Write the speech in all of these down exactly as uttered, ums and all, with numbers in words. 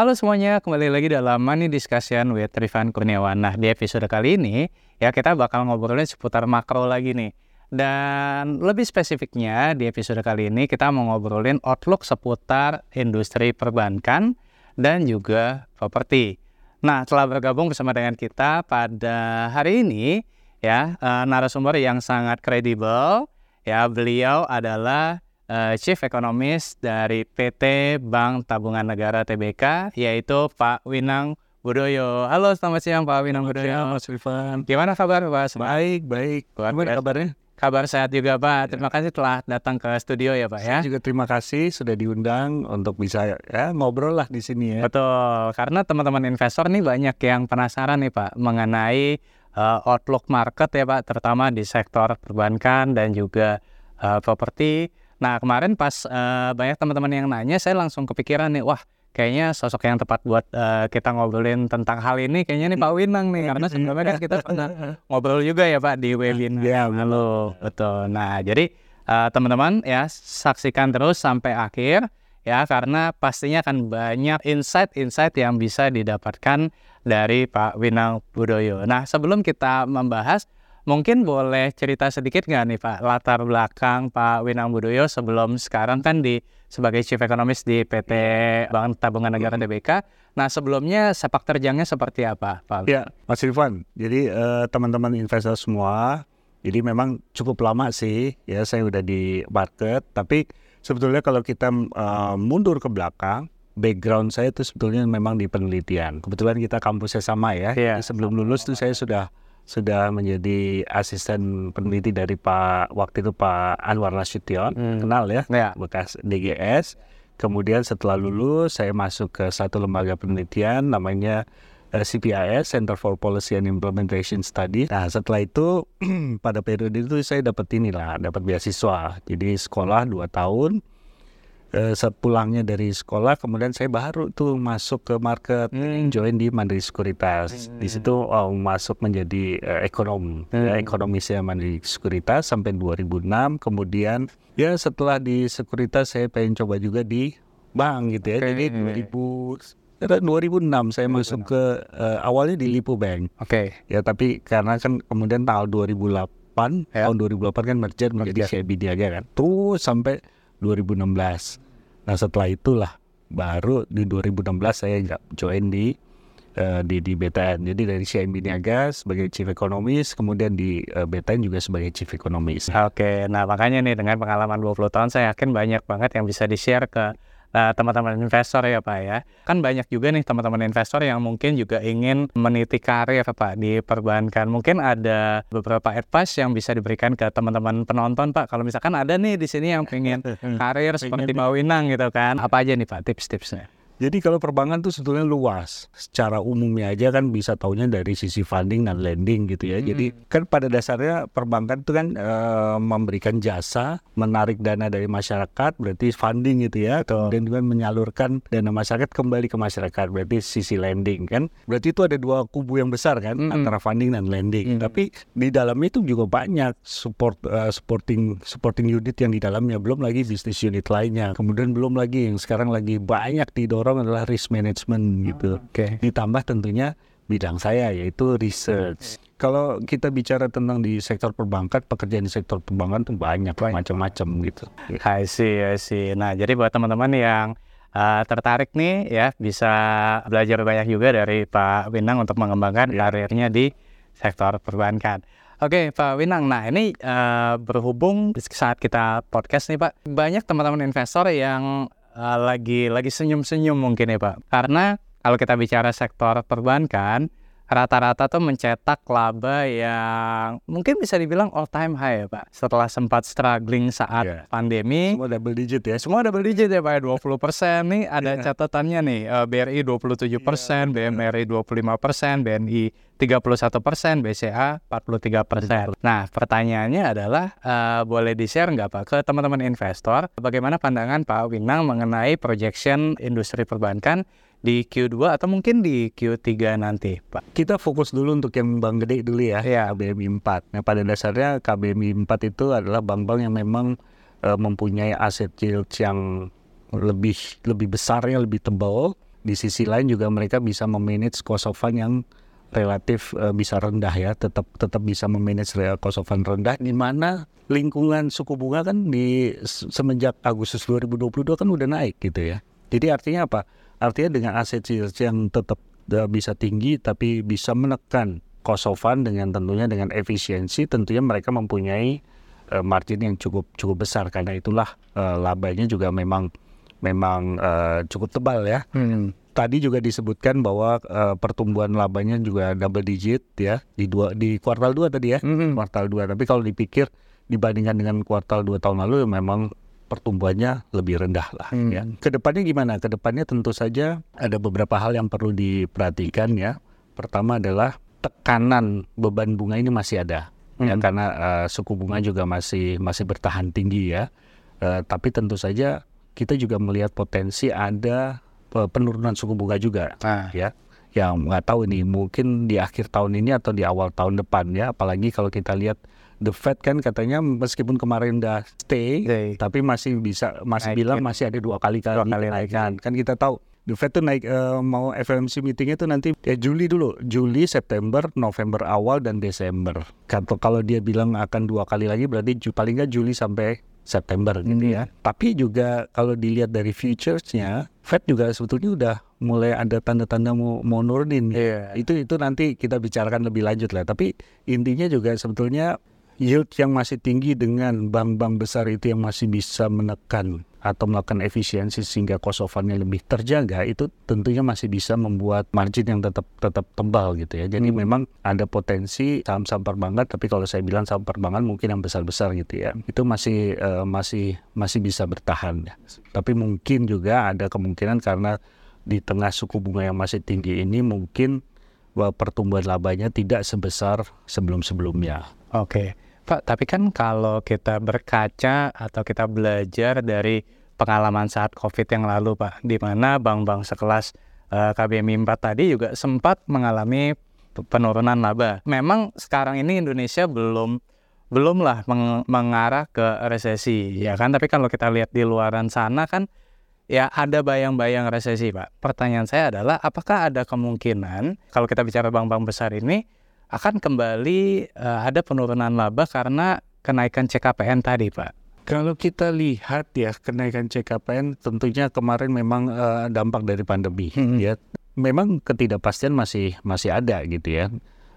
Halo semuanya, kembali lagi dalam Money Discussion with Rifan Kurniawan. Nah, di episode kali ini ya kita bakal ngobrolin seputar makro lagi nih. Dan lebih spesifiknya di episode kali ini kita mau ngobrolin outlook seputar industri perbankan dan juga properti. Nah, telah bergabung bersama dengan kita pada hari ini ya narasumber yang sangat kredibel. Ya, beliau adalah Chief Economist dari P T Bank Tabungan Negara T B K, yaitu Pak Winang Budoyo. Halo, selamat siang Pak Winang selamat Budoyo. Selamat siang, Rifan. Gimana kabar Pak? Baik, baik. Gimana kabarnya? Kabar sehat juga Pak. Terima ya. kasih telah datang ke studio ya Pak ya. Saya juga terima kasih sudah diundang untuk bisa ya ngobrol lah di sini ya. Betul, karena teman-teman investor nih banyak yang penasaran nih Pak mengenai uh, outlook market ya Pak, terutama di sektor perbankan dan juga uh, properti. Nah, kemarin pas uh, banyak teman-teman yang nanya, saya langsung kepikiran nih, wah kayaknya sosok yang tepat buat uh, kita ngobrolin tentang hal ini kayaknya nih Pak Winang nih, karena sebelumnya kan kita pernah ngobrol juga ya Pak di webinar. Ya, halo, betul. Nah, jadi uh, teman-teman ya saksikan terus sampai akhir ya, karena pastinya akan banyak insight-insight yang bisa didapatkan dari Pak Winang Budoyo. Nah, sebelum kita membahas, mungkin boleh cerita sedikit nggak nih Pak, latar belakang Pak Winang Budoyo sebelum sekarang kan di sebagai Chief Economist di P T Bank Tabungan Negara T B K. Nah, sebelumnya sepak terjangnya seperti apa Pak? Ya, Mas Rifan, jadi eh, teman-teman investor semua, jadi memang cukup lama sih ya saya udah di market. Tapi sebetulnya kalau kita eh, mundur ke belakang, background saya itu sebetulnya memang di penelitian. Kebetulan kita kampusnya sama ya, ya sebelum lulus tuh saya sudah sudah menjadi asisten peneliti dari Pak waktu itu Pak Anwar Nasution, hmm. kenal ya, ya, bekas D G S. Kemudian setelah lulus saya masuk ke satu lembaga penelitian namanya C P I S, Center for Policy and Implementation Study. Nah, setelah itu pada periode itu saya dapat inilah, dapat beasiswa. Jadi sekolah dua tahun. Uh, sepulangnya dari sekolah, kemudian saya baru tuh masuk ke market, mm. join di Mandiri Sekuritas. Mm. Di situ oh, masuk menjadi uh, ekonom, mm. ya, ekonomisnya Mandiri Sekuritas sampai dua ribu enam. Kemudian ya setelah di Sekuritas saya pengen coba juga di bank gitu ya. Okay. Jadi dua ribu enam saya masuk ke uh, awalnya di Lippo Bank. Oke. Okay. Ya tapi karena kan kemudian tahun dua ribu delapan, yeah. tahun dua ribu delapan kan merger menjadi C I M B Niaga kan. Tuh sampai dua ribu enam belas. Nah, setelah itulah baru di dua ribu enam belas saya nggak join di uh, di di B T N. Jadi dari C I M B Niaga sebagai Chief Economist, kemudian di uh, B T N juga sebagai Chief Economist. Oke, nah makanya nih dengan pengalaman dua puluh tahun saya yakin banyak banget yang bisa di-share ke Nah, teman-teman investor ya Pak ya. Kan banyak juga nih teman-teman investor yang mungkin juga ingin meniti karir Pak di perbankan. Mungkin ada beberapa advice yang bisa diberikan ke teman-teman penonton Pak. Kalau misalkan ada nih di sini yang pengen karir seperti Pak Winang gitu kan. Apa aja nih Pak tips-tipsnya? Jadi kalau perbankan tuh sebetulnya luas. Secara umumnya aja kan bisa taunya dari sisi funding dan lending gitu ya. Hmm. Jadi kan pada dasarnya perbankan itu kan e, memberikan jasa, menarik dana dari masyarakat, berarti funding gitu ya. Betul. Dan juga menyalurkan dana masyarakat kembali ke masyarakat, berarti sisi lending kan. Berarti itu ada dua kubu yang besar kan, hmm. antara funding dan lending. Hmm. Tapi di dalamnya itu juga banyak support uh, supporting supporting unit yang di dalamnya. Belum lagi bisnis unit lainnya. Kemudian belum lagi yang sekarang lagi banyak didorong adalah risk management gitu. Okay. Ditambah tentunya bidang saya yaitu research. Okay. Kalau kita bicara tentang di sektor perbankan, pekerjaan di sektor perbankan tuh banyak, banyak. macam-macam gitu. I see, I see. Nah, jadi buat teman-teman yang uh, tertarik nih ya bisa belajar banyak juga dari Pak Winang untuk mengembangkan yeah. karirnya di sektor perbankan. Oke, okay, Pak Winang, nah ini uh, berhubung saat kita podcast nih Pak, banyak teman-teman investor yang lagi lagi senyum-senyum mungkin ya Pak, karena kalau kita bicara sektor perbankan rata-rata tuh mencetak laba yang mungkin bisa dibilang all time high ya Pak, setelah sempat struggling saat yeah. pandemi. Semua double digit ya, semua double digit ya Pak, dua puluh persen nih ada yeah. catatannya nih, B R I dua puluh tujuh persen, yeah. B M R I dua puluh lima persen, B N I tiga puluh satu persen, B C A empat puluh tiga persen. Nah, pertanyaannya adalah uh, boleh di-share nggak Pak ke teman-teman investor bagaimana pandangan Pak Winang mengenai projection industri perbankan di Q dua atau mungkin di Q tiga nanti Pak? Kita fokus dulu untuk yang bank gede dulu ya, ya. K B M I empat. Nah, pada dasarnya K B M I empat itu adalah bank-bank yang memang uh, mempunyai aset yield yang lebih lebih besarnya, lebih tebal. di sisi lain juga mereka bisa memanage cost of fund yang relatif uh, bisa rendah ya, tetap tetap bisa memanage cost of fund rendah, di mana lingkungan suku bunga kan di semenjak Agustus dua ribu dua puluh dua kan udah naik gitu ya. Jadi artinya apa? Artinya dengan aset yang tetap bisa tinggi tapi bisa menekan cost of fund dengan tentunya dengan efisiensi, tentunya mereka mempunyai uh, margin yang cukup cukup besar, karena itulah uh, labanya juga memang memang uh, cukup tebal ya. Hmm. Tadi juga disebutkan bahwa uh, pertumbuhan labanya juga double digit ya di dua, di kuartal dua tadi ya. Hmm. Kuartal dua, tapi kalau dipikir dibandingkan dengan kuartal dua tahun lalu memang pertumbuhannya lebih rendah lah. Hmm. Ya. Kedepannya gimana? Kedepannya tentu saja ada beberapa hal yang perlu diperhatikan ya. Pertama adalah tekanan beban bunga ini masih ada. Hmm. Ya, karena uh, suku bunga juga masih masih bertahan tinggi ya. Uh, tapi tentu saja kita juga melihat potensi ada uh, penurunan suku bunga juga. Ah. Ya. Yang nggak tahu ini mungkin di akhir tahun ini atau di awal tahun depan ya. Apalagi kalau kita lihat The Fed kan katanya meskipun kemarin udah stay, stay. tapi masih bisa masih naik, bilang naik. masih ada dua kali kali kenaikan. Kan kita tahu The Fed tuh naik uh, mau F O M C meetingnya tuh nanti ya Juli dulu, Juli, September, November awal dan Desember. Kalau kalau dia bilang akan dua kali lagi berarti paling nggak Juli sampai September gitu hmm. ya. Tapi juga kalau dilihat dari futuresnya, Fed juga sebetulnya udah mulai ada tanda-tanda mau, mau nurunin. Yeah. Itu itu nanti kita bicarakan lebih lanjut lah. Tapi intinya juga sebetulnya yield yang masih tinggi dengan bank-bank besar itu yang masih bisa menekan atau melakukan efisiensi sehingga cost of fundnya lebih terjaga, itu tentunya masih bisa membuat margin yang tetap tetap tebal gitu ya. Jadi hmm. memang ada potensi saham-saham perbankan, tapi kalau saya bilang saham perbankan mungkin yang besar-besar gitu ya, itu masih uh, masih masih bisa bertahan. Tapi mungkin juga ada kemungkinan karena di tengah suku bunga yang masih tinggi ini mungkin bahwa pertumbuhan labanya tidak sebesar sebelum-sebelumnya. Oke. Okay. Pak, tapi kan kalau kita berkaca atau kita belajar dari pengalaman saat COVID yang lalu, Pak, di mana bank-bank sekelas uh, K B M I empat tadi juga sempat mengalami penurunan laba. Memang sekarang ini Indonesia belum belumlah meng- mengarah ke resesi, ya kan? Tapi kalau kita lihat di luaran sana kan, ya ada bayang-bayang resesi, Pak. Pertanyaan saya adalah, apakah ada kemungkinan kalau kita bicara bank-bank besar ini akan kembali uh, ada penurunan laba karena kenaikan C K P N tadi, Pak? Kalau kita lihat ya, kenaikan C K P N tentunya kemarin memang uh, dampak dari pandemi. Hmm. Ya, memang ketidakpastian masih masih ada gitu ya.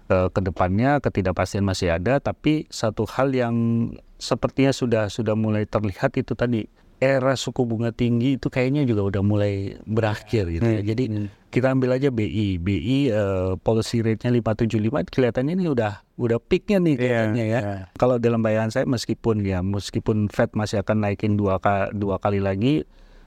Uh, kedepannya ketidakpastian masih ada, tapi satu hal yang sepertinya sudah sudah mulai terlihat itu tadi, era suku bunga tinggi itu kayaknya juga udah mulai berakhir gitu ya. Hmm. Jadi hmm. kita ambil aja B I. B I uh, policy rate-nya lima koma tujuh lima kelihatannya ini udah udah peak-nya nih kayaknya yeah, ya. Yeah. Kalau dalam bayangan saya meskipun ya meskipun Fed masih akan naikin dua, dua kali lagi,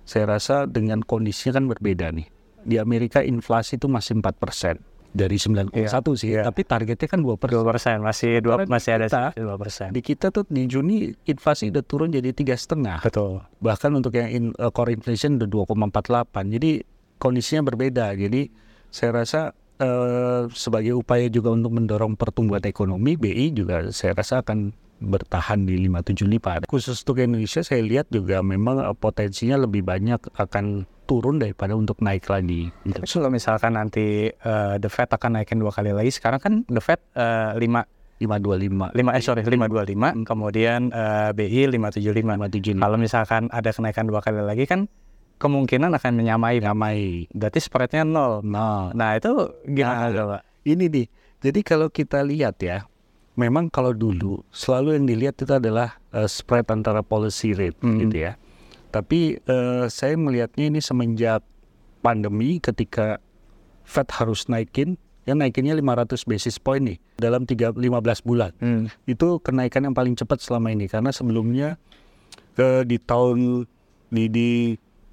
saya rasa dengan kondisinya kan berbeda nih. Di Amerika inflasi itu masih empat persen dari sembilan koma satu yeah. sih, yeah. tapi targetnya kan dua persen. dua persen masih dua, masih ada kita, dua persen. Di kita tuh di Juni inflasi udah turun jadi tiga koma lima. Betul. Bahkan untuk yang in, uh, core inflation udah dua koma empat delapan. Jadi kondisinya berbeda. Jadi saya rasa uh, sebagai upaya juga untuk mendorong pertumbuhan ekonomi, B I juga saya rasa akan bertahan di lima koma tujuh lima. Khusus untuk Indonesia saya lihat juga memang uh, potensinya lebih banyak akan turun daripada untuk naik lagi. Tapi kalau misalkan nanti uh, The Fed akan naikin dua kali lagi, sekarang kan The Fed lima koma dua lima, kemudian uh, B I lima koma tujuh lima. Kalau misalkan ada kenaikan dua kali lagi kan kemungkinan akan menyamai. Menyamai. Berarti spreadnya nol. Nah, nah itu gimana, Pak? Nah, ini nih. Jadi kalau kita lihat ya, memang kalau dulu selalu yang dilihat itu adalah uh, spread antara policy rate, mm-hmm. gitu ya. Tapi eh, saya melihatnya ini semenjak pandemi ketika Fed harus naikin, ya naikinnya lima ratus basis point nih dalam tiga, lima belas bulan. Hmm. Itu kenaikan yang paling cepat selama ini, karena sebelumnya eh, di tahun di, di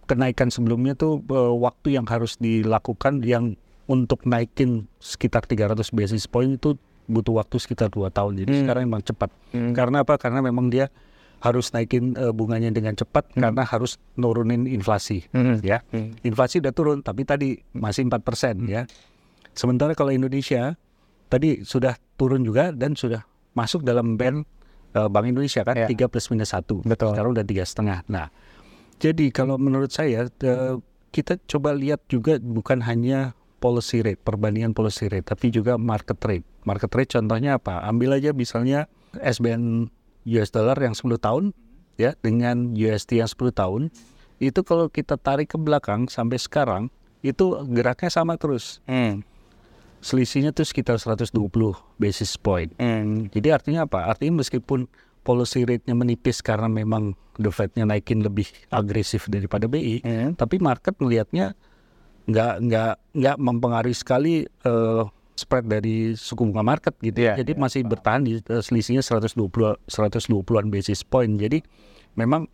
kenaikan sebelumnya tuh eh, waktu yang harus dilakukan yang untuk naikin sekitar tiga ratus basis point itu butuh waktu sekitar dua tahun. Jadi hmm. sekarang memang cepat. Hmm. Karena apa? Karena memang dia harus naikin uh, bunganya dengan cepat hmm. karena harus nurunin inflasi hmm. ya. Hmm. Inflasi udah turun tapi tadi masih empat persen hmm. ya. Sementara kalau Indonesia tadi sudah turun juga dan sudah masuk dalam band uh, Bank Indonesia kan ya. tiga plus minus satu. Betul. Sekarang udah tiga koma lima. Nah, jadi kalau menurut saya uh, kita coba lihat juga bukan hanya policy rate, perbandingan policy rate, tapi juga market rate. Market rate contohnya apa? Ambil aja misalnya S B N U S dollar yang sepuluh tahun ya dengan U S D yang sepuluh tahun. Itu kalau kita tarik ke belakang sampai sekarang itu geraknya sama terus. Hmm. Selisihnya tuh sekitar seratus dua puluh basis point. Hmm. Jadi artinya apa? Artinya meskipun policy rate-nya menipis karena memang The Fed-nya naikin lebih agresif daripada B I, hmm. tapi market melihatnya nggak nggak nggak mempengaruhi sekali uh, spread dari suku bunga market gitu. Yeah, Jadi yeah, masih wow. bertahan di uh, selisihnya seratus dua puluh seratus dua puluhan basis point. Jadi memang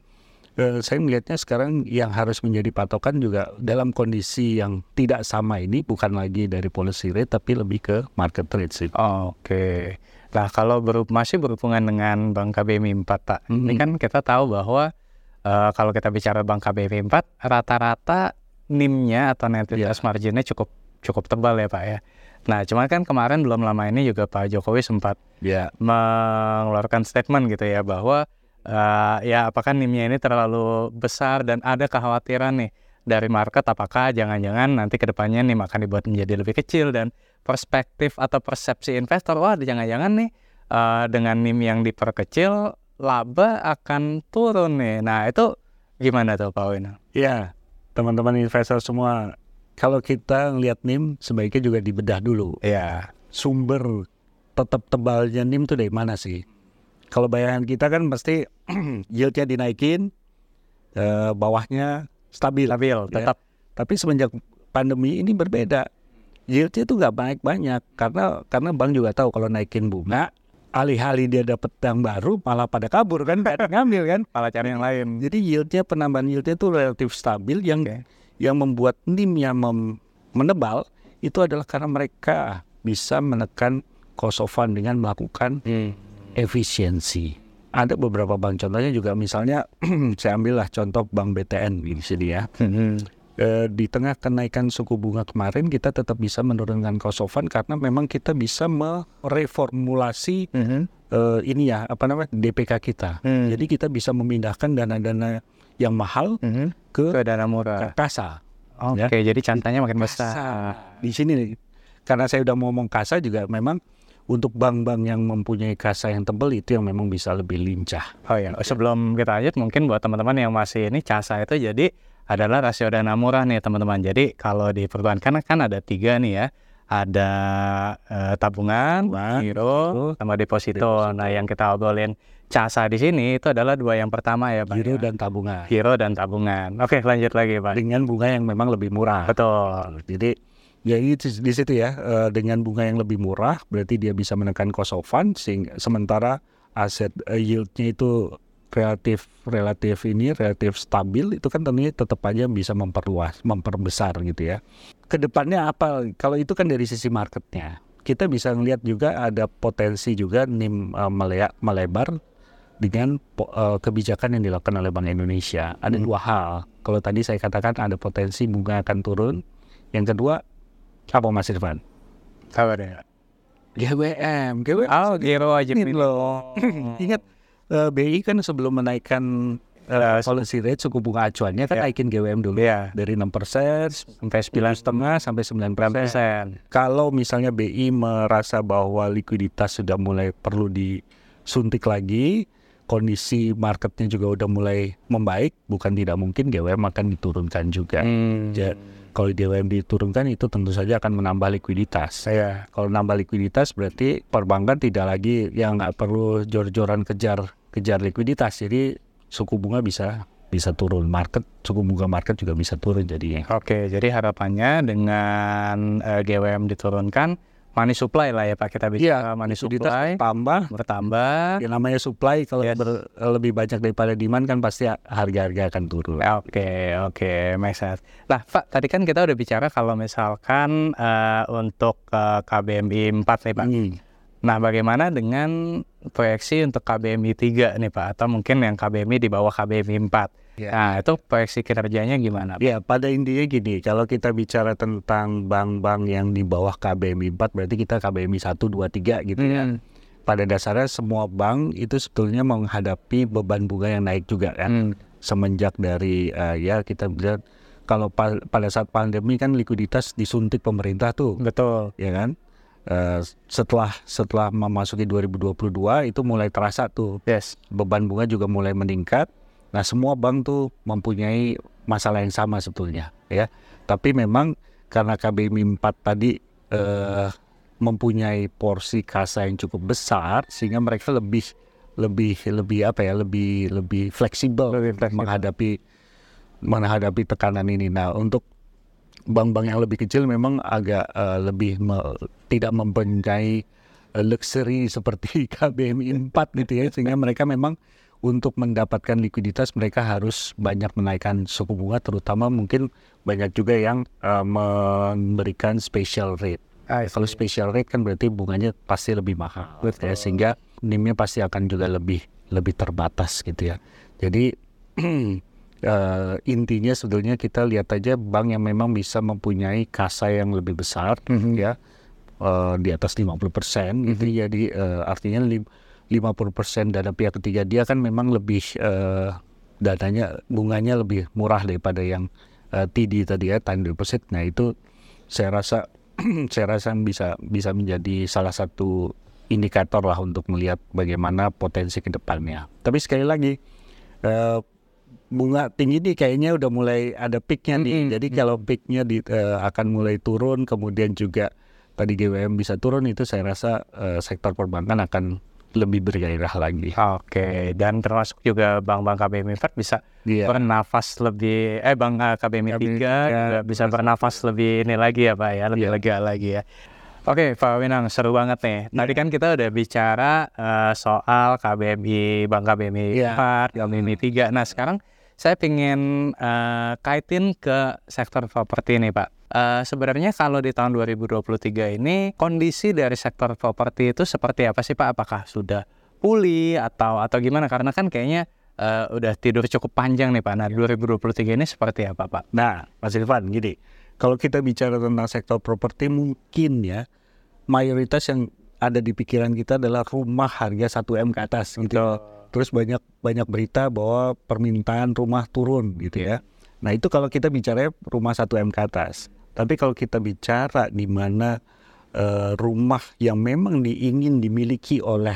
uh, saya melihatnya sekarang yang harus menjadi patokan juga dalam kondisi yang tidak sama ini bukan lagi dari policy rate tapi lebih ke market rate sih. Oh, Oke. Okay. Nah, kalau berup, masih berhubungan dengan Bank K B M I empat, Pak. Mm-hmm. Ini kan kita tahu bahwa uh, kalau kita bicara Bank K B M I empat, rata-rata NIM-nya atau net interest yeah. margin-nya cukup cukup tebal ya, Pak ya. Nah, cuman kan kemarin belum lama ini juga Pak Jokowi sempat yeah. mengeluarkan statement gitu ya bahwa uh, ya apakah NIM-nya ini terlalu besar dan ada kekhawatiran nih dari market apakah jangan-jangan nanti kedepannya NIM akan dibuat menjadi lebih kecil dan perspektif atau persepsi investor, wah jangan-jangan nih uh, dengan NIM yang diperkecil laba akan turun nih. Nah itu gimana tuh Pak Winang? Ya teman-teman investor semua, kalau kita ngelihat NIM sebaiknya juga dibedah dulu. Ya sumber tetap tebalnya NIM tuh dari mana sih? Kalau bayangan kita kan pasti yieldnya dinaikin, eh, bawahnya stabil, stabil ya. Tetap. Tapi semenjak pandemi ini berbeda. Yieldnya tuh nggak naik banyak karena karena bank juga tahu kalau naikin bunga alih-alih dia dapat yang baru malah pada kabur kan, pada ngambil kan, malah cari yang lain. Jadi yieldnya, penambahan yieldnya tuh relatif stabil. Yang okay. yang membuat NIM yang mem- menebal itu adalah karena mereka bisa menekan cost of fund dengan melakukan hmm. efisiensi. Ada beberapa bank contohnya juga misalnya saya ambillah contoh bank B T N di sini ya. Di tengah kenaikan suku bunga kemarin kita tetap bisa menurunkan cost of fund karena memang kita bisa mereformulasi mm-hmm. uh, ini ya apa namanya D P K kita. Mm. Jadi kita bisa memindahkan dana-dana yang mahal mm-hmm. ke, ke dana murah, ke KASA. Oke, okay, ya. Jadi cantanya makin besar. KASA. Di sini nih, karena saya udah ngomong KASA juga memang untuk bank-bank yang mempunyai kasa yang tebal itu yang memang bisa lebih lincah. Oh ya, sebelum kita lanjut mungkin buat teman-teman yang masih ini, kasa itu jadi adalah rasio dana murah nih teman-teman. Jadi kalau di perbankan kan ada tiga nih ya. Ada eh, tabungan, giro, sama deposito. deposito. Nah yang kita obrolin CASA di sini itu adalah dua yang pertama ya Pak. Giro dan tabungan. Giro dan tabungan. Oke lanjut lagi Pak. Dengan bunga yang memang lebih murah. Betul. Jadi ya di situ ya, dengan bunga yang lebih murah berarti dia bisa menekan cost of fund. Sementara aset yieldnya itu relatif relatif ini relatif stabil, itu kan tentunya tetap aja bisa memperluas, memperbesar gitu ya. Kedepannya apa? Kalau itu kan dari sisi marketnya, kita bisa ngelihat juga ada potensi juga NIM uh, meleak, melebar dengan uh, kebijakan yang dilakukan oleh Bank Indonesia. Ada hmm. dua hal. Kalau tadi saya katakan ada potensi bunga akan turun. Yang kedua apa Mas Irfan? Kabarnya G W M, G W M. Oh, giro aja loh. Ingat. Uh, B I kan sebelum menaikkan uh, policy rate suku bunga acuannya kan yeah. naikin G W M dulu yeah. dari enam persen sampai sembilan koma lima persen sampai sembilan persen. Kalau misalnya B I merasa bahwa likuiditas sudah mulai perlu disuntik lagi, kondisi marketnya juga udah mulai membaik, bukan tidak mungkin G W M akan diturunkan juga. Hmm. Ja, kalau G W M diturunkan itu tentu saja akan menambah likuiditas. Yeah. Kalau nambah likuiditas berarti perbankan tidak lagi yang nggak perlu jor-joran kejar kejar likuiditas. Jadi suku bunga bisa bisa turun, market suku bunga market juga bisa turun jadinya. Oke, okay, jadi harapannya dengan uh, G W M diturunkan, money supply lah ya Pak, kita bicara ya, money supply tambah bertambah. Yang namanya supply kalau yes. ber, lebih banyak daripada demand kan pasti harga-harga akan turun. Oke okay, oke, okay. Make sense. Nah Pak, tadi kan kita udah bicara kalau misalkan uh, untuk uh, K B M I empat nih Pak. Hmm. Nah bagaimana dengan proyeksi untuk K B M I tiga nih Pak, atau mungkin yang K B M I di bawah K B M I empat? Ya. Nah itu proyeksi kinerjanya gimana Pak? Ya pada intinya gini, kalau kita bicara tentang bank-bank yang di bawah K B M I empat berarti kita K B M I satu, dua, tiga gitu hmm. ya. Pada dasarnya semua bank itu sebetulnya menghadapi beban bunga yang naik juga kan. Hmm. Semenjak dari uh, ya kita bilang kalau pa pada saat pandemi kan likuiditas disuntik pemerintah tuh. Betul. Ya kan? Uh, setelah setelah memasuki dua ribu dua puluh dua itu mulai terasa tuh. Yes. Beban bunga juga mulai meningkat. Nah, semua bank tuh mempunyai masalah yang sama sebetulnya, ya. Tapi memang karena K B M I empat tadi uh, mempunyai porsi kasa yang cukup besar, sehingga mereka lebih lebih lebih apa ya lebih lebih fleksibel, lebih fleksibel. menghadapi menghadapi tekanan ini. Nah, untuk bank-bank yang lebih kecil memang agak uh, lebih me, tidak mempunyai uh, luxury seperti K B M I empat gitu ya, sehingga mereka memang untuk mendapatkan likuiditas mereka harus banyak menaikkan suku bunga, terutama mungkin banyak juga yang uh, memberikan special rate. Kalau special rate kan berarti bunganya pasti lebih mahal, ya, sehingga N I M-nya pasti akan juga lebih lebih terbatas gitu ya. Jadi uh, intinya sebetulnya kita lihat aja bank yang memang bisa mempunyai kasa yang lebih besar, mm-hmm. ya uh, di atas lima puluh persen mm-hmm. gitu. Jadi uh, artinya lima puluh persen dana pihak ketiga dia kan memang lebih uh, dananya bunganya lebih murah daripada yang uh, T D tadi ya, time deposit. Nah itu saya rasa saya rasa bisa bisa menjadi salah satu indikator lah untuk melihat bagaimana potensi ke depannya. Tapi sekali lagi uh, bunga tinggi ini kayaknya udah mulai ada peaknya nih. Mm-hmm. Jadi kalau peaknya di, uh, akan mulai turun, kemudian juga tadi G W M bisa turun, itu saya rasa uh, sektor perbankan akan lebih bergairah lagi. Oke, dan termasuk juga bank-bank K B M I empat bisa yeah. bernafas lebih, eh bank K B M I tiga bisa bernafas lebih ini lagi ya Pak ya, lebih yeah. lega lagi ya. Oke Pak Winang, seru banget nih. Tadi yeah. kan kita udah bicara uh, soal K B M I, bank K B M I yeah. empat, K B M I tiga. Nah sekarang saya pengen uh, kaitin ke sektor properti nih Pak. Uh, sebenarnya kalau di tahun dua ribu dua puluh tiga ini kondisi dari sektor properti itu seperti apa sih Pak? Apakah sudah pulih atau atau gimana? Karena kan kayaknya uh, udah tidur cukup panjang nih Pak. Nah dua ribu dua puluh tiga ini seperti apa Pak? Nah Mas Rifan gini, kalau kita bicara tentang sektor properti mungkin ya mayoritas yang ada di pikiran kita adalah rumah harga satu M ke atas gitu. Betul. Terus banyak banyak berita bahwa permintaan rumah turun gitu ya. Nah itu kalau kita bicara rumah satu M ke atas. Tapi kalau kita bicara di mana uh, rumah yang memang diingin dimiliki oleh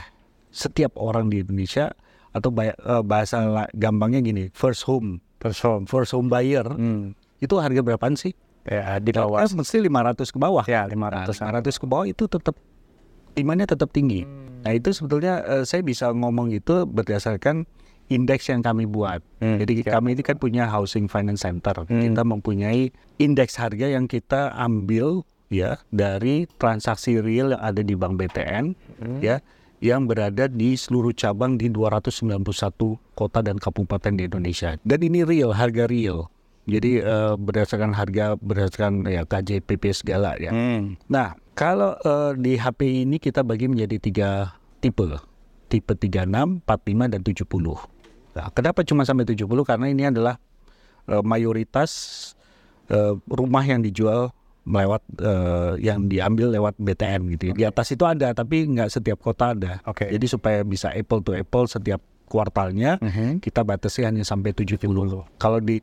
setiap orang di Indonesia, atau bay- uh, bahasa gampangnya gini, first home, first home, first home buyer, hmm. itu harga berapaan sih? Ya, di bawah. Eh, mesti lima ratus ke bawah. Ya, lima ratus. Nah, lima ratus ke bawah itu tetap demandnya tetap tinggi. Nah itu sebetulnya uh, saya bisa ngomong itu berdasarkan indeks yang kami buat. Hmm, Jadi ya. Kami ini kan punya Housing Finance Center. Hmm. Kita mempunyai indeks harga yang kita ambil ya dari transaksi real yang ada di Bank B T N hmm. ya yang berada di seluruh cabang di dua ratus sembilan puluh satu kota dan kabupaten di Indonesia. Dan ini real, harga real. Jadi uh, berdasarkan harga berdasarkan ya K J P P segala ya. Hmm. Nah, kalau uh, di H P I ini kita bagi menjadi tiga tipe. Tipe tiga puluh enam, empat puluh lima dan tujuh puluh. Nah, kenapa cuma sampai tujuh puluh? Karena ini adalah uh, mayoritas uh, rumah yang dijual melewat uh, yang diambil lewat B T N gitu. Okay. Di atas itu ada, tapi nggak setiap kota ada. Okay. Jadi supaya bisa apple to apple setiap kuartalnya, uh-huh. kita batasi hanya sampai tujuh puluh. Kalau di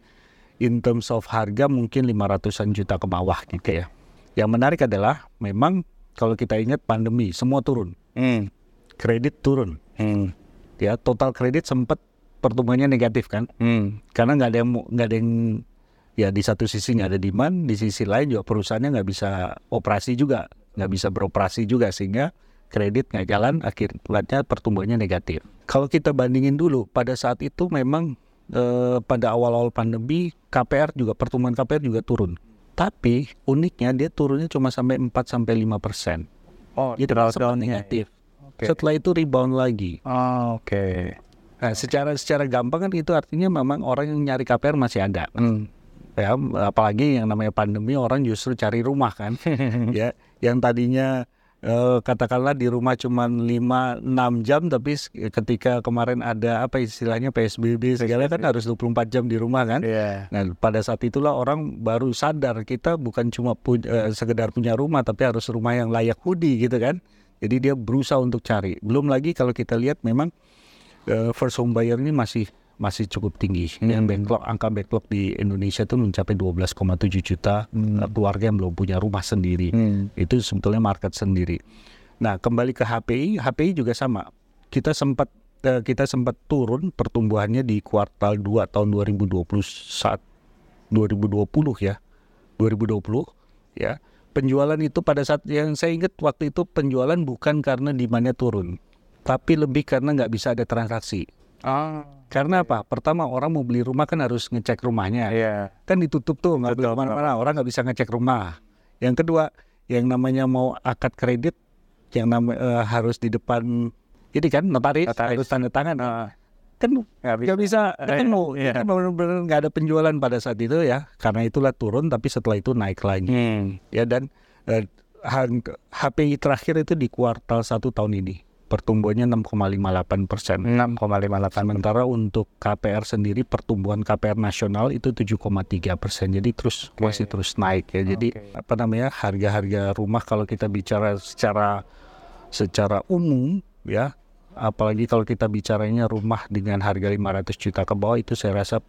in terms of harga mungkin lima ratusan juta ke bawah gitu ya. Yang menarik adalah memang kalau kita ingat pandemi semua turun. Mm. Kredit turun. Mm. Ya, total kredit sempat pertumbuhannya negatif kan, hmm. karena nggak ada yang nggak ada yang ya di satu sisi nggak ada demand, di sisi lain juga perusahaannya nggak bisa operasi juga, nggak bisa beroperasi juga, sehingga kredit nggak jalan, akhirnya pertumbuhannya negatif. Kalau kita bandingin dulu pada saat itu memang eh, pada awal-awal pandemi K P R juga pertumbuhan K P R juga turun, tapi uniknya dia turunnya cuma sampai empat sampai lima persen. Oh, jadi sempat negatif. Okay. Setelah itu rebound lagi. Oh, oke. Okay. Nah, secara secara gampang kan itu artinya memang orang yang nyari K P R masih ada. Hmm. Ya, apalagi yang namanya pandemi orang justru cari rumah kan. Ya, yang tadinya eh, katakanlah di rumah cuma lima sampai enam jam, tapi ketika kemarin ada apa istilahnya P S B B segala kan harus dua puluh empat jam di rumah kan. Yeah. Nah, pada saat itulah orang baru sadar kita bukan cuma pu- eh, sekedar punya rumah, tapi harus rumah yang layak huni gitu kan. Jadi dia berusaha untuk cari. Belum lagi kalau kita lihat memang first home buyer ini masih masih cukup tinggi. Hmm. Yang backlog, angka backlog di Indonesia itu mencapai dua belas koma tujuh juta hmm. keluarga yang belum punya rumah sendiri. Hmm. Itu sebetulnya market sendiri. Nah, kembali ke H P I, H P I juga sama. Kita sempat eh, kita sempat turun pertumbuhannya di kuartal dua tahun dua ribu dua puluh saat dua ribu dua puluh ya. dua ribu dua puluh ya. Penjualan itu pada saat yang saya ingat waktu itu penjualan bukan karena demand-nya turun, tapi lebih karena nggak bisa ada transaksi. Ah, karena apa? Pertama, orang mau beli rumah kan harus ngecek rumahnya. Yeah. Kan ditutup tuh, nggak boleh kemana-mana. Orang nggak bisa ngecek rumah. Yang kedua, yang namanya mau akad kredit, yang namanya uh, harus di depan, ini kan notaris, harus tanda tangan. Uh, kan nggak bisa. bisa. Kan mau, yeah. kan benar-benar nggak ada penjualan pada saat itu ya. Karena itulah turun, tapi setelah itu naik lagi. Hmm. Ya dan uh, H P I terakhir itu di kuartal satu tahun ini. Pertumbuhannya enam koma lima delapan persen. enam koma lima delapan persen. Sementara untuk K P R sendiri, pertumbuhan K P R nasional itu tujuh koma tiga persen. Jadi terus okay. masih terus naik ya. Jadi okay. apa namanya harga-harga rumah kalau kita bicara secara secara umum ya, apalagi kalau kita bicaranya rumah dengan harga lima ratus juta ke bawah itu saya rasa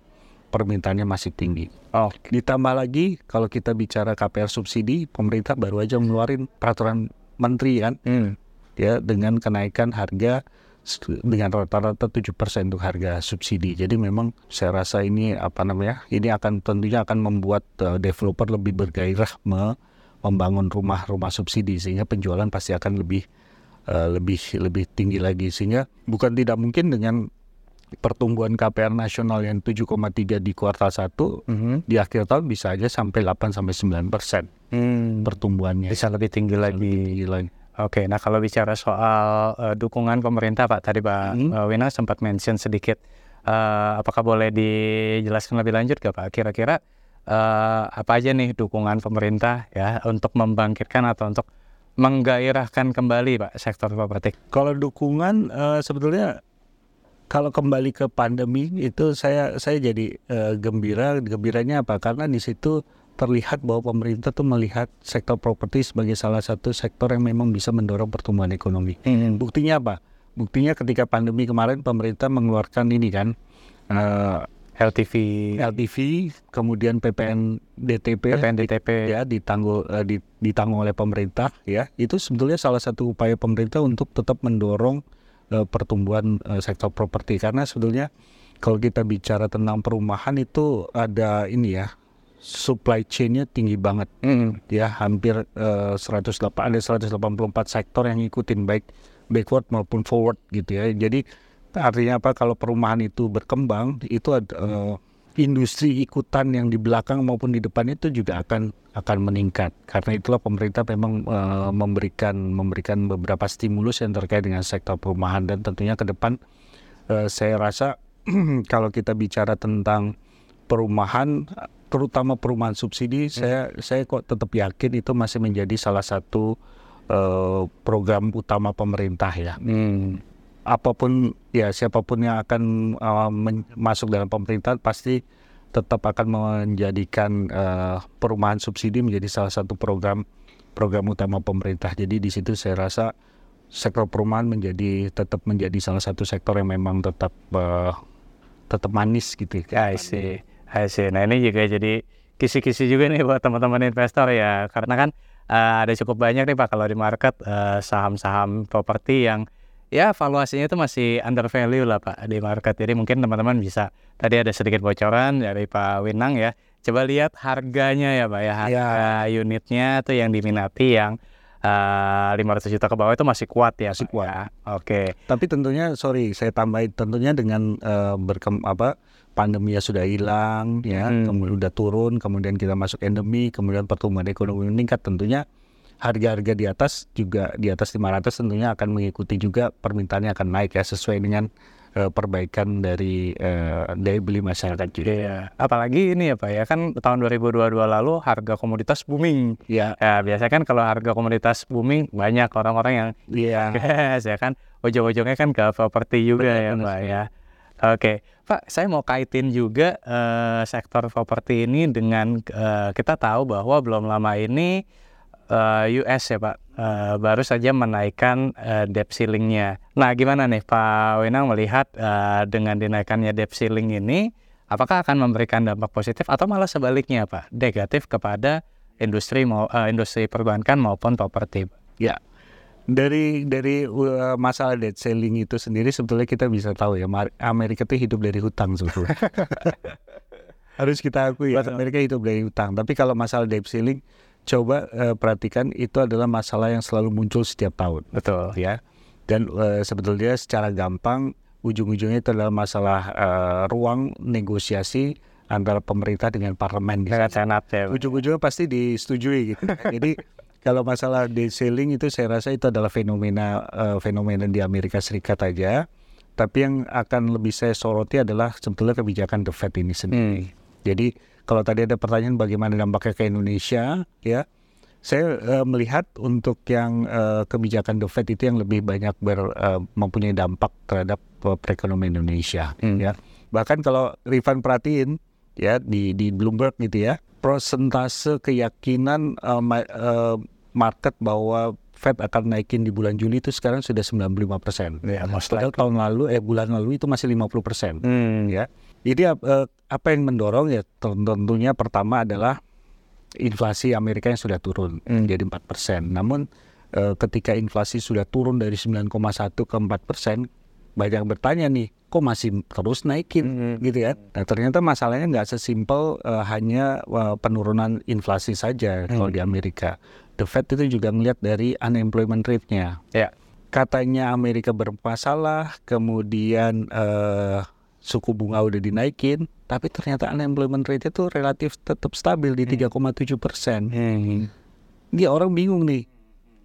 permintaannya masih tinggi. Oh. Ditambah lagi kalau kita bicara K P R subsidi, pemerintah baru aja ngeluarin peraturan menteri kan. Hmm. Ya, dengan kenaikan harga dengan rata-rata tujuh persen untuk harga subsidi. Jadi memang saya rasa ini apa namanya? Ini akan tentunya akan membuat uh, developer lebih bergairah me- membangun rumah-rumah subsidi sehingga penjualan pasti akan lebih uh, lebih lebih tinggi lagi. Sehingga bukan tidak mungkin dengan pertumbuhan K P R nasional yang tujuh koma tiga di kuartal satu mm-hmm. di akhir tahun bisa aja sampai delapan sampai sembilan persen. Hmm. Pertumbuhannya bisa lebih tinggi bisa lagi. Lebih tinggi lagi. Oke, nah kalau bicara soal uh, dukungan pemerintah Pak, tadi Pak hmm. uh, Winang sempat mention sedikit, uh, apakah boleh dijelaskan lebih lanjut nggak Pak? Kira-kira uh, apa aja nih dukungan pemerintah ya untuk membangkitkan atau untuk menggairahkan kembali Pak sektor properti? Kalau dukungan uh, sebetulnya kalau kembali ke pandemi itu saya saya jadi uh, gembira, gembiranya apa? Karena di situ terlihat bahwa pemerintah tuh melihat sektor properti sebagai salah satu sektor yang memang bisa mendorong pertumbuhan ekonomi. Hmm. Buktinya apa? Buktinya ketika pandemi kemarin pemerintah mengeluarkan ini kan uh, L T V, L T V, kemudian P P N D T P, P P N D T P ya ditanggung uh, ditanggung oleh pemerintah ya. Itu sebetulnya salah satu upaya pemerintah untuk tetap mendorong uh, pertumbuhan uh, sektor properti karena sebetulnya kalau kita bicara tentang perumahan itu ada ini ya. Supply chain-nya tinggi banget, mm. ya hampir uh, seratus delapan ada seratus delapan puluh empat sektor yang ngikutin baik backward maupun forward gitu ya. Jadi artinya apa? Kalau perumahan itu berkembang, itu ada, uh, industri ikutan yang di belakang maupun di depan itu juga akan akan meningkat. Karena itulah pemerintah memang uh, memberikan memberikan beberapa stimulus yang terkait dengan sektor perumahan dan tentunya ke depan uh, saya rasa kalau kita bicara tentang perumahan terutama perumahan subsidi, hmm. saya saya kok tetap yakin itu masih menjadi salah satu uh, program utama pemerintah ya. Hmm. Apapun ya siapapun yang akan uh, men- masuk dalam pemerintahan pasti tetap akan menjadikan uh, perumahan subsidi menjadi salah satu program program utama pemerintah. Jadi di situ saya rasa sektor perumahan menjadi tetap menjadi salah satu sektor yang memang tetap uh, tetap manis gitu. I see. Hasil. Nah ini juga jadi kisi-kisi juga nih buat teman-teman investor ya, karena kan uh, ada cukup banyak nih Pak kalau di market uh, saham-saham properti yang ya valuasinya itu masih under value lah Pak di market. Jadi mungkin teman-teman bisa tadi ada sedikit bocoran dari Pak Winang ya. Coba lihat harganya ya Pak ya, harga ya. Unitnya tuh yang diminati yang Uh, lima ratus juta ke bawah itu masih kuat ya, masih kuat. Ya. Oke. Okay. Tapi tentunya, sorry, saya tambahin tentunya dengan uh, berkem apa pandemi sudah hilang, ya, hmm. kemudian udah turun, kemudian kita masuk endemi, kemudian pertumbuhan ekonomi meningkat, tentunya harga-harga di atas juga di atas lima ratus tentunya akan mengikuti juga permintaannya akan naik ya sesuai dengan uh, perbaikan dari uh, daya beli masyarakat juga. Iya. Apalagi ini ya Pak ya kan tahun dua ribu dua puluh dua lalu harga komoditas booming. Iya. Ya, biasanya kan kalau harga komoditas booming banyak orang-orang yang iya. Yes, ya kan ujung-ujungnya kan ke properti juga benar, ya benar. Pak ya. Oke, Pak, saya mau kaitin juga uh, sektor properti ini dengan uh, kita tahu bahwa belum lama ini uh, U S ya Pak, uh, baru saja menaikkan uh, debt ceiling-nya. Nah gimana nih Pak Winang melihat uh, dengan dinaikannya debt ceiling ini, apakah akan memberikan dampak positif atau malah sebaliknya Pak, negatif kepada industri mau, uh, industri perbankan maupun properti? Ya, dari dari uh, masalah debt ceiling itu sendiri sebetulnya kita bisa tahu ya, Amerika itu hidup dari hutang sebetulnya. Harus kita akui ya, Amerika hidup dari hutang. Tapi kalau masalah debt ceiling, coba uh, perhatikan itu adalah masalah yang selalu muncul setiap tahun. Betul ya. Dan uh, sebetulnya secara gampang ujung-ujungnya itu adalah masalah uh, ruang negosiasi antara pemerintah dengan parlemen. Dengan senat ya. Ujung-ujungnya pasti disetujui gitu. Jadi kalau masalah debt ceiling itu saya rasa itu adalah fenomena uh, fenomena di Amerika Serikat aja. Tapi yang akan lebih saya soroti adalah sebetulnya kebijakan The Fed ini sendiri. Hmm. Jadi kalau tadi ada pertanyaan bagaimana dampaknya ke Indonesia, ya saya uh, melihat untuk yang uh, kebijakan The Fed itu yang lebih banyak ber, uh, mempunyai dampak terhadap uh, perekonomian Indonesia. Hmm. Ya. Bahkan kalau Rifan perhatiin ya di di Bloomberg gitu ya, prosentase keyakinan uh, ma- uh, market bahwa Fed akan naikin di bulan Juli itu sekarang sudah sembilan puluh lima persen. Ya, padahal tahun lalu, eh bulan lalu itu masih lima puluh persen. Hmm. Ya. Jadi uh, apa yang mendorong ya tentunya pertama adalah inflasi Amerika yang sudah turun hmm. jadi empat persen. Namun uh, ketika inflasi sudah turun dari sembilan koma satu ke empat persen, banyak bertanya nih, kok masih terus naikin, mm-hmm. gitu ya? Nah ternyata masalahnya nggak sesimpel uh, hanya uh, penurunan inflasi saja mm-hmm. kalau di Amerika. The Fed itu juga melihat dari unemployment rate-nya. Yeah. Katanya Amerika bermasalah, kemudian uh, suku bunga udah dinaikin, tapi ternyata unemployment rate-nya tuh relatif tetap stabil di tiga koma tujuh persen. Mm-hmm. Dia orang bingung nih.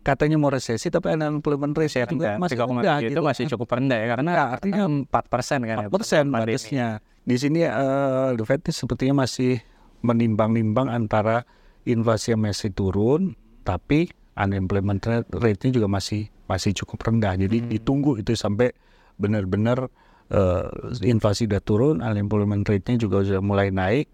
Katanya mau resesi tapi unemployment rate ya, juga masih rendah gitu. Itu masih cukup rendah ya karena nah, artinya empat persen kan. empat persen batasnya. Di sini uh, The Fed sepertinya masih menimbang-nimbang antara inflasi yang masih turun tapi unemployment rate-nya juga masih masih cukup rendah. Jadi hmm. ditunggu itu sampai benar-benar uh, inflasi sudah turun, unemployment rate-nya juga sudah mulai naik.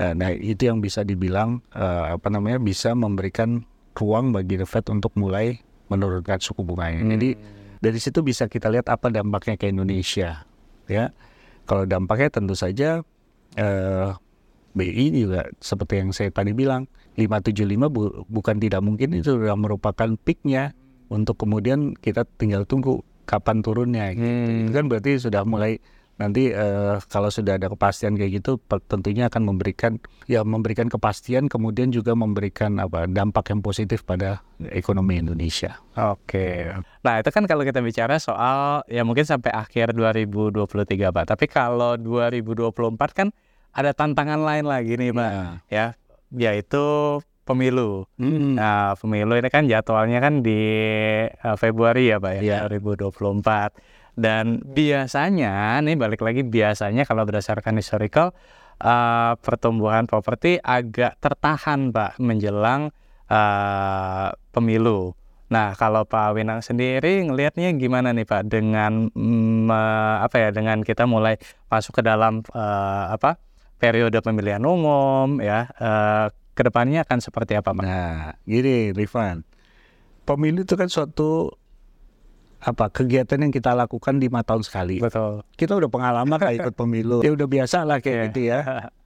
Uh, nah, itu yang bisa dibilang uh, apa namanya bisa memberikan ruang bagi The Fed untuk mulai menurunkan suku bunganya. Hmm. Jadi dari situ bisa kita lihat apa dampaknya ke Indonesia. Ya, kalau dampaknya tentu saja eh, B I juga seperti yang saya tadi bilang lima tujuh lima bu- bukan tidak mungkin itu sudah merupakan peaknya untuk kemudian kita tinggal tunggu kapan turunnya. Gitu. Hmm. Itu kan berarti sudah mulai nanti uh, kalau sudah ada kepastian kayak gitu tentunya akan memberikan ya memberikan kepastian kemudian juga memberikan apa dampak yang positif pada ekonomi Indonesia. Oke. Nah, itu kan kalau kita bicara soal ya mungkin sampai akhir dua ribu dua puluh tiga Pak. Tapi kalau dua ribu dua puluh empat kan ada tantangan lain lagi nih Pak. Ya, ya yaitu pemilu. Hmm. Nah, pemilu ini kan jadwalnya kan di uh, Februari ya Pak ya, ya. dua ribu dua puluh empat. Dan biasanya, nih balik lagi biasanya kalau berdasarkan historical uh, pertumbuhan properti agak tertahan Pak menjelang uh, pemilu. Nah kalau Pak Winang sendiri ngelihatnya gimana nih Pak dengan mm, apa ya dengan kita mulai masuk ke dalam uh, apa periode pemilihan umum ya uh, kedepannya akan seperti apa Pak? Nah gini Rifan, pemilu itu kan suatu apa kegiatan yang kita lakukan lima tahun sekali. Betul. Kita udah pengalaman lah ikut pemilu. Ya udah biasa lah kayak yeah. gitu ya.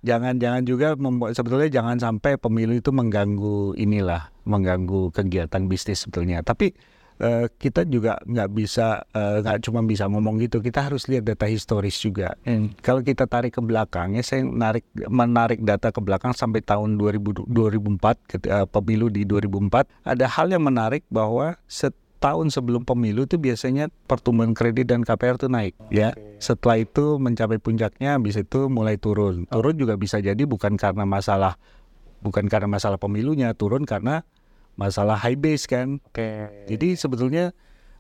Jangan-jangan juga membuat sebetulnya jangan sampai pemilu itu mengganggu inilah, mengganggu kegiatan bisnis sebetulnya. Tapi uh, kita juga nggak bisa nggak uh, cuma bisa ngomong gitu. Kita harus lihat data historis juga. Hmm. Kalau kita tarik ke belakang, ya saya menarik menarik data ke belakang sampai tahun dua ribu empat uh, pemilu di dua ribu empat ada hal yang menarik bahwa set tahun sebelum pemilu itu biasanya pertumbuhan kredit dan K P R itu naik. Okay. Ya. Setelah itu mencapai puncaknya, habis itu mulai turun. Turun juga bisa jadi bukan karena masalah, bukan karena masalah pemilunya, turun karena masalah high base kan. Okay. Jadi sebetulnya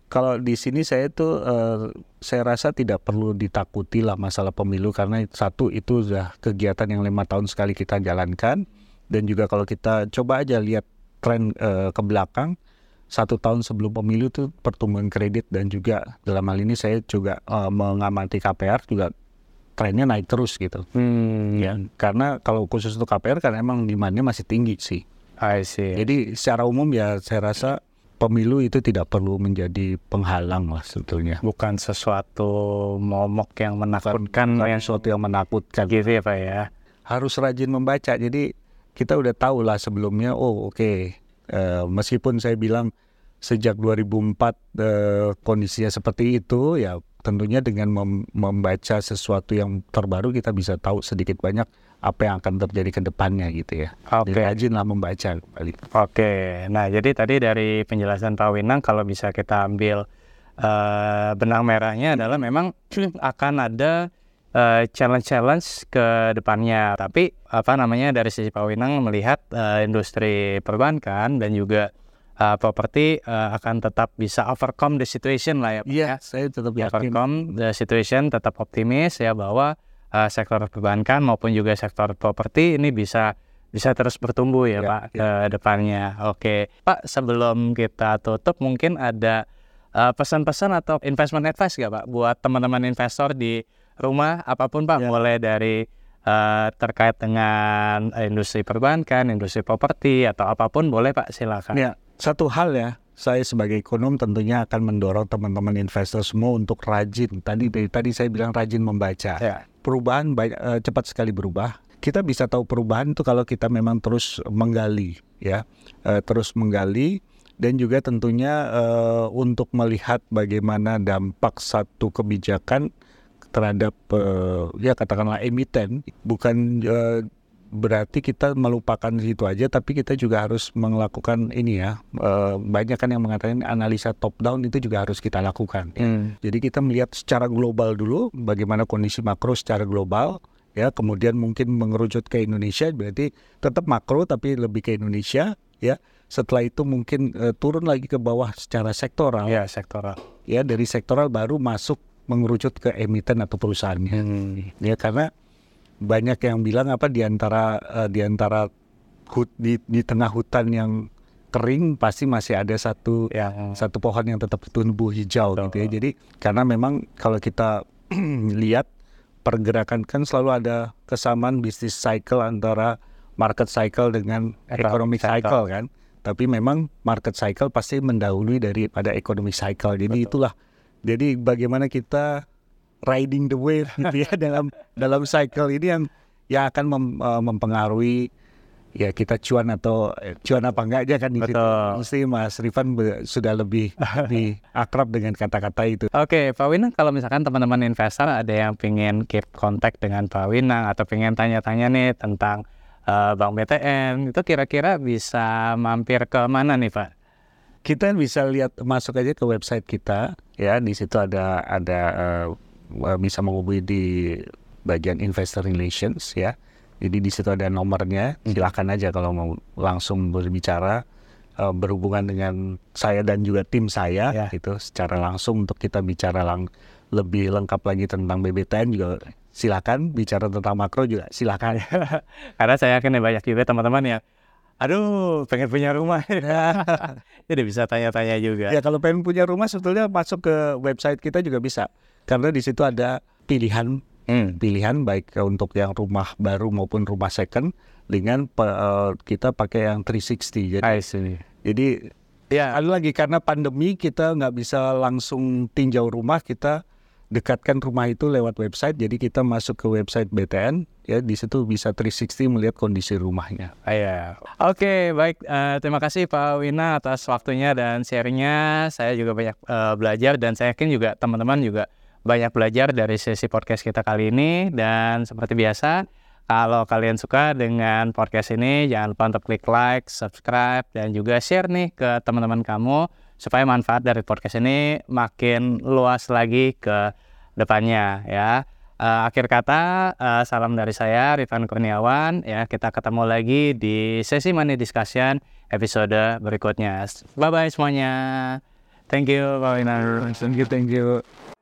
kalau di sini saya tuh uh, saya rasa tidak perlu ditakuti lah masalah pemilu karena satu itu sudah kegiatan yang lima tahun sekali kita jalankan dan juga kalau kita coba aja lihat tren uh, ke belakang. Satu tahun sebelum pemilu itu pertumbuhan kredit dan juga dalam hal ini saya juga uh, mengamati K P R juga trennya naik terus gitu. Hmm. Ya, karena kalau khusus untuk K P R karena emang demand-nya masih tinggi sih. I see. Jadi secara umum ya saya rasa pemilu itu tidak perlu menjadi penghalang lah sebetulnya. Bukan sesuatu momok yang menakutkan, bukan sesuatu yang menakutkan. Gitu ya Pak ya. Harus rajin membaca. Jadi kita udah tahu lah sebelumnya. Oh oke. Okay. Uh, meskipun saya bilang sejak dua ribu empat uh, kondisinya seperti itu, ya tentunya dengan mem- membaca sesuatu yang terbaru kita bisa tahu sedikit banyak apa yang akan terjadi ke depannya gitu ya. Oke, okay. Rajinlah membaca kembali. Oke, okay. Nah jadi tadi dari penjelasan Pak Winang, kalau bisa kita ambil uh, benang merahnya adalah memang akan ada uh, challenge-challenge ke depannya. Tapi apa namanya dari sisi Pak Winang melihat uh, industri perbankan dan juga uh, properti uh, akan tetap bisa overcome the situation lah ya Pak. Iya, yeah, saya tetap yakin. Overcome the situation, tetap optimis ya bahwa Uh, sektor perbankan maupun juga sektor properti ini bisa bisa terus bertumbuh ya, ya Pak ya. Ke depannya. Oke Pak, sebelum kita tutup mungkin ada uh, pesan-pesan atau investment advice nggak Pak buat teman-teman investor di rumah apapun Pak ya. Mulai dari uh, terkait dengan industri perbankan, industri properti atau apapun boleh Pak, silakan. Ya, satu hal ya, saya sebagai ekonom tentunya akan mendorong teman-teman investor semua untuk rajin. Tadi tadi saya bilang rajin membaca. Ya. Perubahan baik, eh, cepat sekali berubah. Kita bisa tahu perubahan itu kalau kita memang terus menggali, ya, eh, terus menggali dan juga tentunya eh, untuk melihat bagaimana dampak satu kebijakan terhadap eh, ya katakanlah emiten. Bukan eh, berarti kita melupakan itu aja, tapi kita juga harus melakukan ini ya. Eh, banyak kan yang mengatakan analisa top down itu juga harus kita lakukan. Hmm. Jadi kita melihat secara global dulu bagaimana kondisi makro secara global, ya kemudian mungkin mengerucut ke Indonesia, berarti tetap makro tapi lebih ke Indonesia, ya. Setelah itu mungkin eh, turun lagi ke bawah secara sektoral. Ya sektoral. Ya dari sektoral baru masuk mengerucut ke emiten atau perusahaannya. Hmm. Ya karena banyak yang bilang apa di antara uh, di antara hut, di, di tengah hutan yang kering pasti masih ada satu ya. Satu pohon yang tetap tumbuh hijau so. Gitu ya. Jadi karena memang kalau kita lihat pergerakan kan selalu ada kesamaan bisnis cycle antara market cycle dengan economic cycle kan. Tapi memang market cycle pasti mendahului daripada economic cycle. Jadi betul. Itulah. Jadi bagaimana kita riding the wave gitu ya dalam dalam cycle ini yang yang akan mem, uh, mempengaruhi ya kita cuan atau eh, cuan apa enggak aja kan. Betul. Mesti Mas Rifan be, sudah lebih, lebih akrab dengan kata-kata itu. Oke, okay, Pak Winang, kalau misalkan teman-teman investor ada yang pengen keep contact dengan Pak Winang atau pengen tanya-tanya nih tentang uh, Bank B T N itu kira-kira bisa mampir ke mana nih Pak? Kita bisa lihat masuk aja ke website kita ya, di situ ada ada uh, bisa menghubungi di bagian investor relations ya. Jadi di situ ada nomornya. Silakan aja kalau mau langsung berbicara uh, berhubungan dengan saya dan juga tim saya ya. Gitu secara langsung untuk kita bicara lang- lebih lengkap lagi tentang B B T N juga. Silakan bicara tentang makro juga. Silakan. Karena saya yakin banyak juga teman-teman ya. Aduh, pengen punya rumah. Jadi bisa tanya-tanya juga. Ya kalau pengen punya rumah sebetulnya masuk ke website kita juga bisa. Karena di situ ada pilihan, hmm. pilihan baik untuk yang rumah baru maupun rumah second dengan uh, kita pakai yang tiga enam nol. Jadi, jadi ya ada lagi karena pandemi kita nggak bisa langsung tinjau rumah, kita dekatkan rumah itu lewat website. Jadi kita masuk ke website B T N, ya di situ bisa tiga enam nol melihat kondisi rumahnya. Ah, ya. Oke, baik. Uh, terima kasih Pak Wina atas waktunya dan sharingnya. Saya juga banyak uh, belajar dan saya yakin juga teman-teman juga banyak belajar dari sesi podcast kita kali ini. Dan seperti biasa, kalau kalian suka dengan podcast ini, jangan lupa untuk klik like, subscribe, dan juga share nih ke teman-teman kamu supaya manfaat dari podcast ini makin luas lagi ke depannya ya. Uh, akhir kata, uh, salam dari saya Rifan Kurniawan ya. Kita ketemu lagi di sesi Money Discussion episode berikutnya. Bye bye semuanya. Thank you Pak Winang. Thank you, thank you.